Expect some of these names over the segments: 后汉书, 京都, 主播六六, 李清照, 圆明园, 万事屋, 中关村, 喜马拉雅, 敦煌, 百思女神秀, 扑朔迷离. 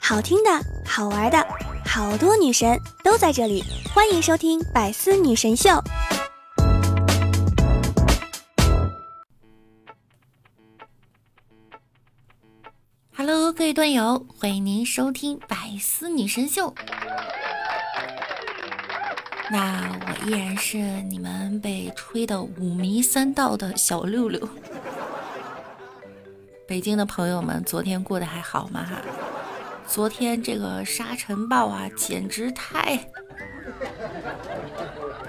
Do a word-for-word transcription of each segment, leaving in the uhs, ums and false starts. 好听的、好玩的，好多女神都在这里，欢迎收听百思女神秀。Hello， 各位段友，欢迎您收听百思女神秀。那我依然是你们被吹的五迷三道的小六六。北京的朋友们，昨天过得还好吗？哈，昨天这个沙尘暴啊，简直太……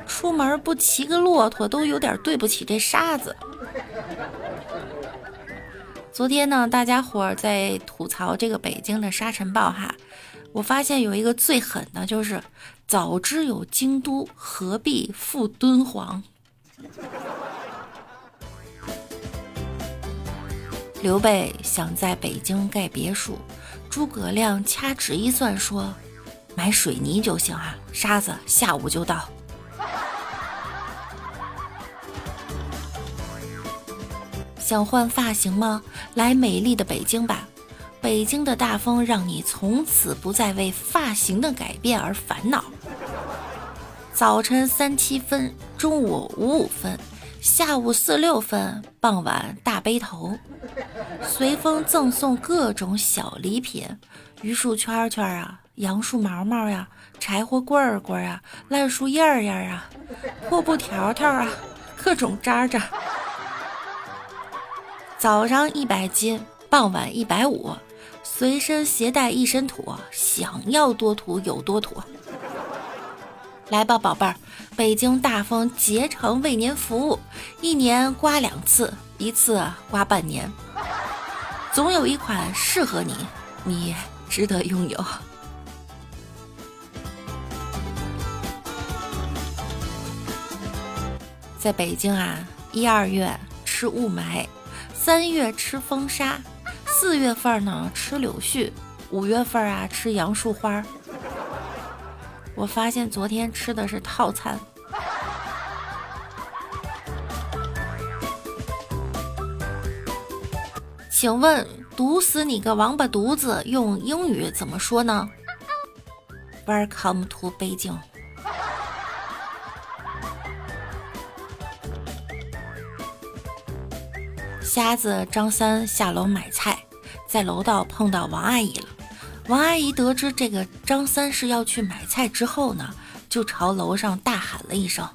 出门不骑个骆驼都有点对不起这沙子。昨天呢，大家伙在吐槽这个北京的沙尘暴哈，我发现有一个最狠的，就是早知有京都，何必赴敦煌。刘备想在北京盖别墅，诸葛亮掐指一算说，买水泥就行啊，沙子下午就到。想换发型吗？来美丽的北京吧，北京的大风让你从此不再为发型的改变而烦恼。早晨三七分，中午五五分，下午四六分，傍晚大背头。随风赠送各种小礼品，榆树圈圈啊，杨树毛毛呀、啊，柴火棍棍啊，烂树叶叶啊，破布条条啊，各种渣渣。早上一百斤，傍晚一百五，随身携带一身土，想要多土有多土。来吧，宝贝儿，北京大风竭诚为您服务，一年刮两次，一次刮半年，总有一款适合你，你值得拥有。在北京啊，一二月吃雾霾。三月吃风沙，四月份呢吃柳絮，五月份啊吃杨树花。我发现昨天吃的是套餐。请问毒死你个王八犊子用英语怎么说呢？ Welcome to 北京。瞎子张三下楼买菜，在楼道碰到王阿姨了。王阿姨得知这个张三是要去买菜之后呢，就朝楼上大喊了一声，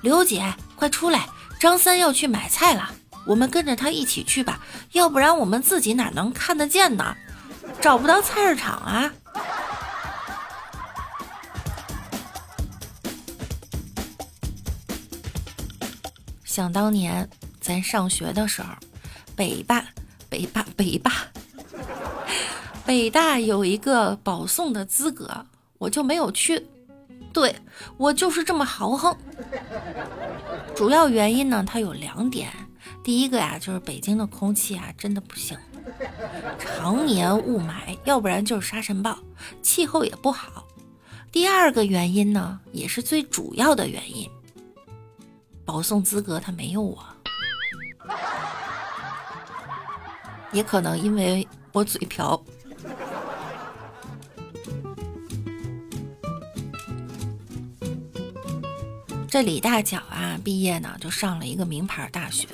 刘姐快出来，张三要去买菜了，我们跟着他一起去吧，要不然我们自己哪能看得见呢，找不到菜市场啊。想当年咱上学的时候，北大北大北大北大有一个保送的资格，我就没有去。对，我就是这么豪横。主要原因呢，它有两点。第一个呀、啊，就是北京的空气啊，真的不行，常年雾霾，要不然就是沙尘暴，气候也不好。第二个原因呢，也是最主要的原因，保送资格它没有我。也可能因为我嘴瓢。这李大脚啊，毕业呢就上了一个名牌大学，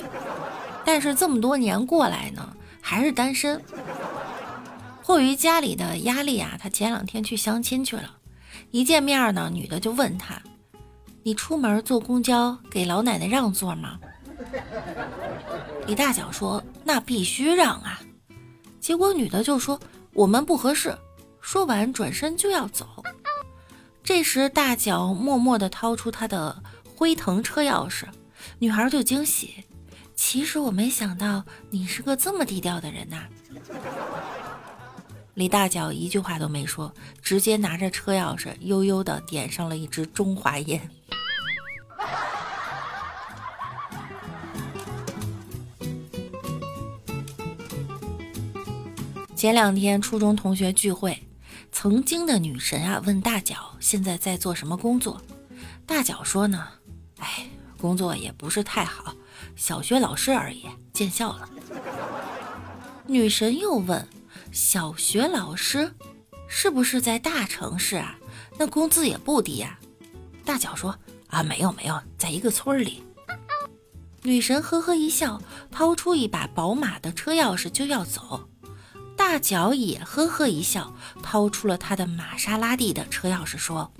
但是这么多年过来呢，还是单身。迫于家里的压力啊，他前两天去相亲去了。一见面呢，女的就问他：“你出门坐公交给老奶奶让座吗？”李大脚说：“那必须让啊。”结果女的就说：“我们不合适。”说完转身就要走。这时大脚默默地掏出他的辉腾车钥匙，女孩就惊喜：“其实我没想到你是个这么低调的人呐、啊。”李大脚一句话都没说，直接拿着车钥匙悠悠地点上了一支中华烟。前两天初中同学聚会，曾经的女神啊问大脚现在在做什么工作。大脚说呢，哎，工作也不是太好，小学老师而已，见笑了。女神又问，小学老师是不是在大城市啊？那工资也不低啊。大脚说，啊，没有没有，在一个村里。女神呵呵一笑，掏出一把宝马的车钥匙就要走。大脚也呵呵一笑，掏出了他的玛莎拉蒂的车钥匙说，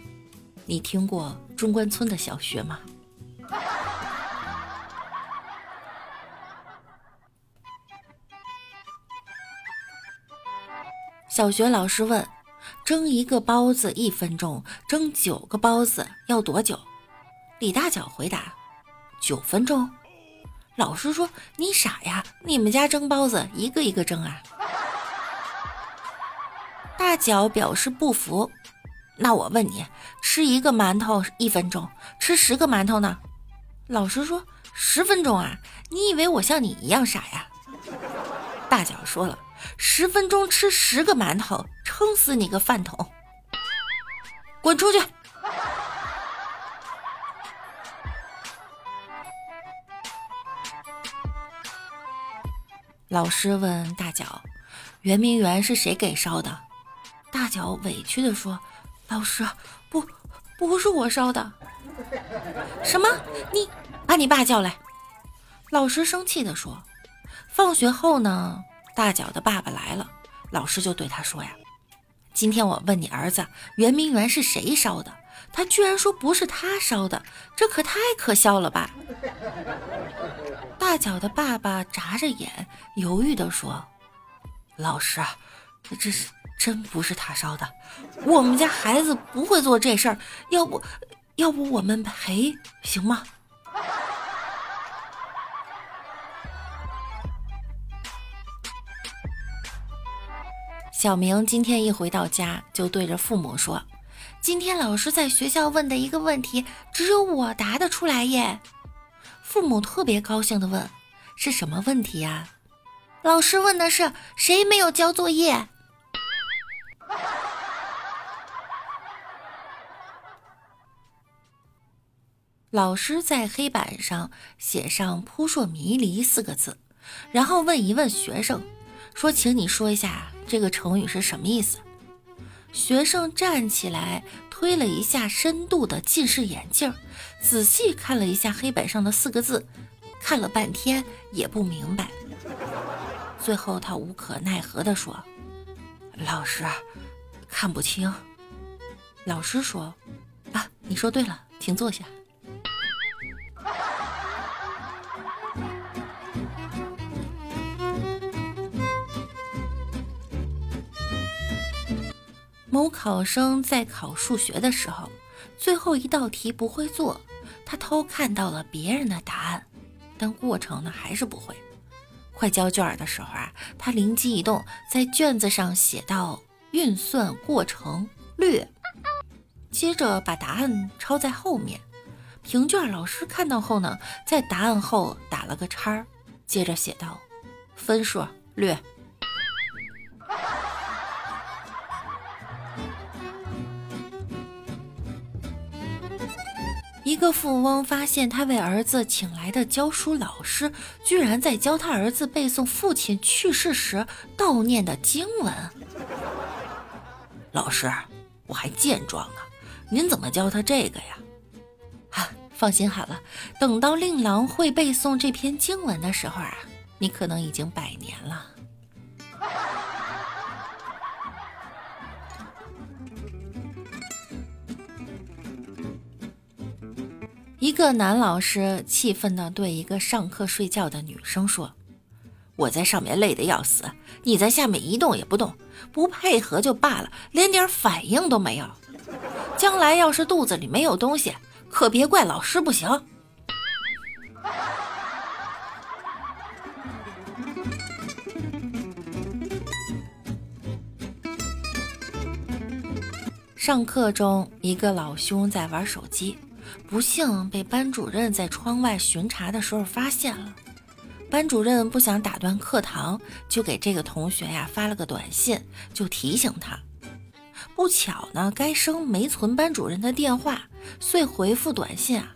你听过中关村的小学吗？小学老师问，蒸一个包子一分钟，蒸九个包子要多久？李大脚回答，九分钟。老师说，你傻呀，你们家蒸包子一个一个蒸啊。大脚表示不服，那我问你，吃一个馒头一分钟，吃十个馒头呢？老师说，十分钟啊，你以为我像你一样傻呀？大脚说了，十分钟吃十个馒头，撑死你个饭桶，滚出去。老师问大脚，圆明园是谁给烧的？大脚委屈地说，老师，不不是我烧的。什么？你把你爸叫来。老师生气地说。放学后呢，大脚的爸爸来了，老师就对他说呀，今天我问你儿子，圆明园是谁烧的？他居然说不是他烧的，这可太可笑了吧。大脚的爸爸眨着眼，犹豫地说，老师，这是真不是他烧的，我们家孩子不会做这事儿，要不要不我们赔行吗？小明今天一回到家就对着父母说，今天老师在学校问的一个问题只有我答得出来耶。父母特别高兴地问，是什么问题呀？老师问的是谁没有交作业。老师在黑板上写上扑朔迷离四个字，然后问一问学生说，请你说一下这个成语是什么意思？学生站起来，推了一下深度的近视眼镜，仔细看了一下黑板上的四个字，看了半天也不明白。最后他无可奈何地说，老师，看不清。老师说，啊，你说对了，请坐下。某考生在考数学的时候，最后一道题不会做，他偷看到了别人的答案，但过程呢还是不会。快交卷的时候啊，他灵机一动，在卷子上写到运算过程略，接着把答案抄在后面。评卷老师看到后呢，在答案后打了个叉，接着写到分数略。一个富翁发现他为儿子请来的教书老师居然在教他儿子背诵父亲去世时悼念的经文。老师，我还健壮呢，您怎么教他这个呀？啊，放心好了，等到令郎会背诵这篇经文的时候啊，你可能已经百年了。一个男老师气愤地对一个上课睡觉的女生说，我在上面累得要死，你在下面一动也不动，不配合就罢了，连点反应都没有，将来要是肚子里没有东西，可别怪老师不行。上课中，一个老兄在玩手机，不幸被班主任在窗外巡查的时候发现了。班主任不想打断课堂，就给这个同学呀发了个短信，就提醒他。不巧呢，该生没存班主任的电话，遂回复短信啊，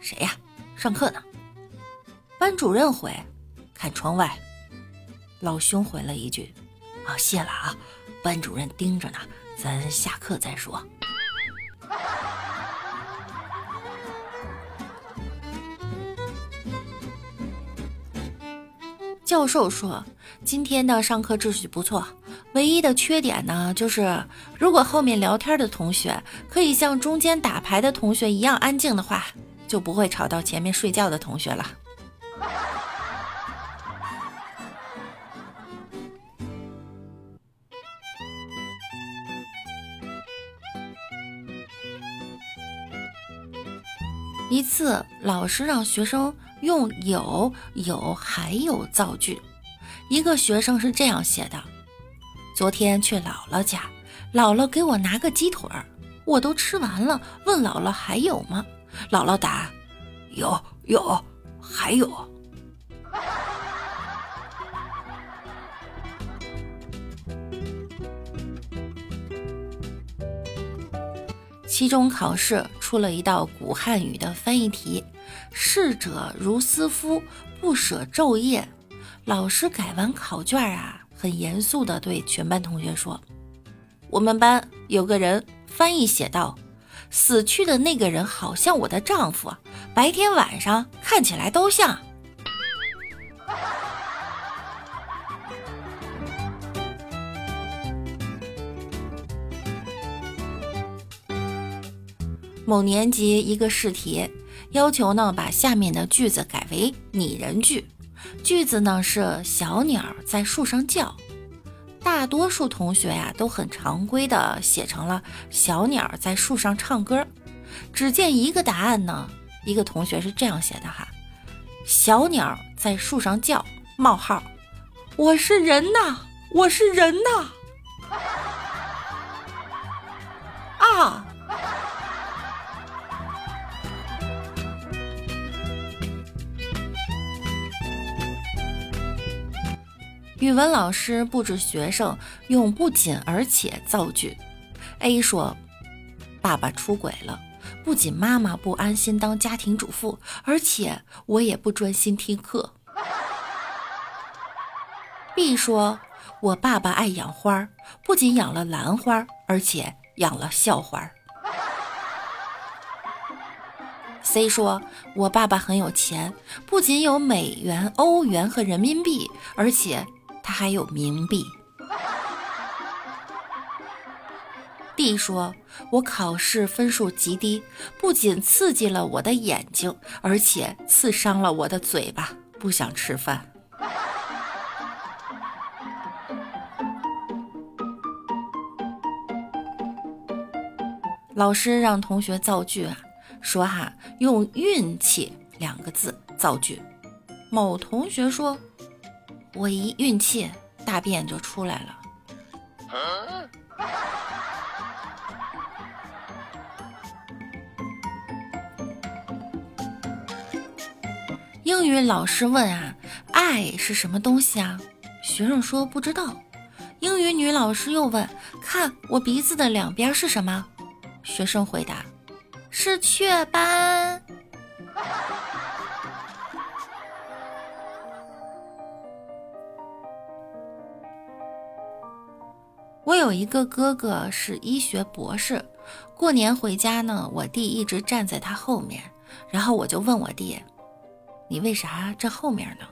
谁呀？上课呢。班主任回，看窗外。老兄回了一句：“啊，谢了啊，班主任盯着呢，咱下课再说。”教授说，今天的上课秩序不错，唯一的缺点呢，就是如果后面聊天的同学可以像中间打牌的同学一样安静的话，就不会吵到前面睡觉的同学了。一次老师让学生用有有还有造句，一个学生是这样写的：昨天去姥姥家，姥姥给我拿个鸡腿儿，我都吃完了，问姥姥还有吗？姥姥答有有还有。期中考试出了一道古汉语的翻译题：逝者如斯夫，不舍昼夜。老师改完考卷啊，很严肃地对全班同学说：我们班有个人翻译写道，死去的那个人好像我的丈夫，白天晚上看起来都像。某年级一个试题要求呢，把下面的句子改为拟人句。句子呢是小鸟在树上叫，大多数同学呀、啊、都很常规的写成了小鸟在树上唱歌。只见一个答案呢，一个同学是这样写的哈：小鸟在树上叫冒号，我是人呐，我是人呐，啊！语文老师布置学生用不仅而且造句。 A 说，爸爸出轨了，不仅妈妈不安心当家庭主妇，而且我也不专心听课。 B 说，我爸爸爱养花，不仅养了兰花，而且养了校花。 C 说，我爸爸很有钱，不仅有美元、欧元和人民币，而且他还有冥币。D 说，我考试分数极低，不仅刺激了我的眼睛，而且刺伤了我的嘴巴，不想吃饭。老师让同学造句啊，说哈，用运气两个字造句。某同学说，我一运气大便就出来了。英语老师问啊，爱是什么东西啊？学生说不知道。英语女老师又问，看我鼻子的两边是什么？学生回答，是雀斑。我有一个哥哥是医学博士，过年回家呢，我弟一直站在他后面，然后我就问我弟，你为啥站后面呢？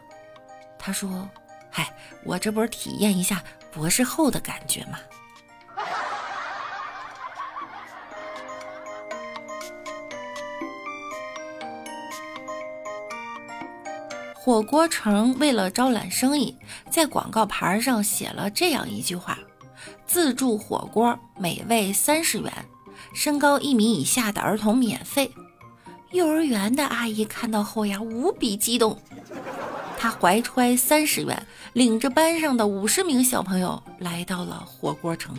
他说，嗨，我这不是体验一下博士后的感觉吗？火锅城为了招揽生意，在广告牌上写了这样一句话：自助火锅每位三十元，身高一米以下的儿童免费。幼儿园的阿姨看到后呀，无比激动，她怀揣三十元，领着班上的五十名小朋友来到了火锅城。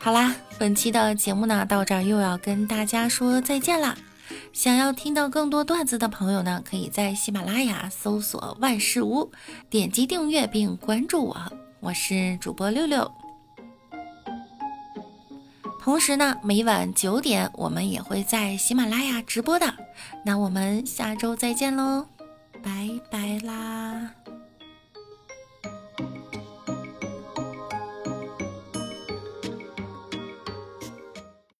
好啦，本期的节目呢，到这儿又要跟大家说再见啦。想要听到更多段子的朋友呢，可以在喜马拉雅搜索万事屋，点击订阅并关注我，我是主播六六。同时呢，每晚九点我们也会在喜马拉雅直播的。那我们下周再见喽，拜拜啦。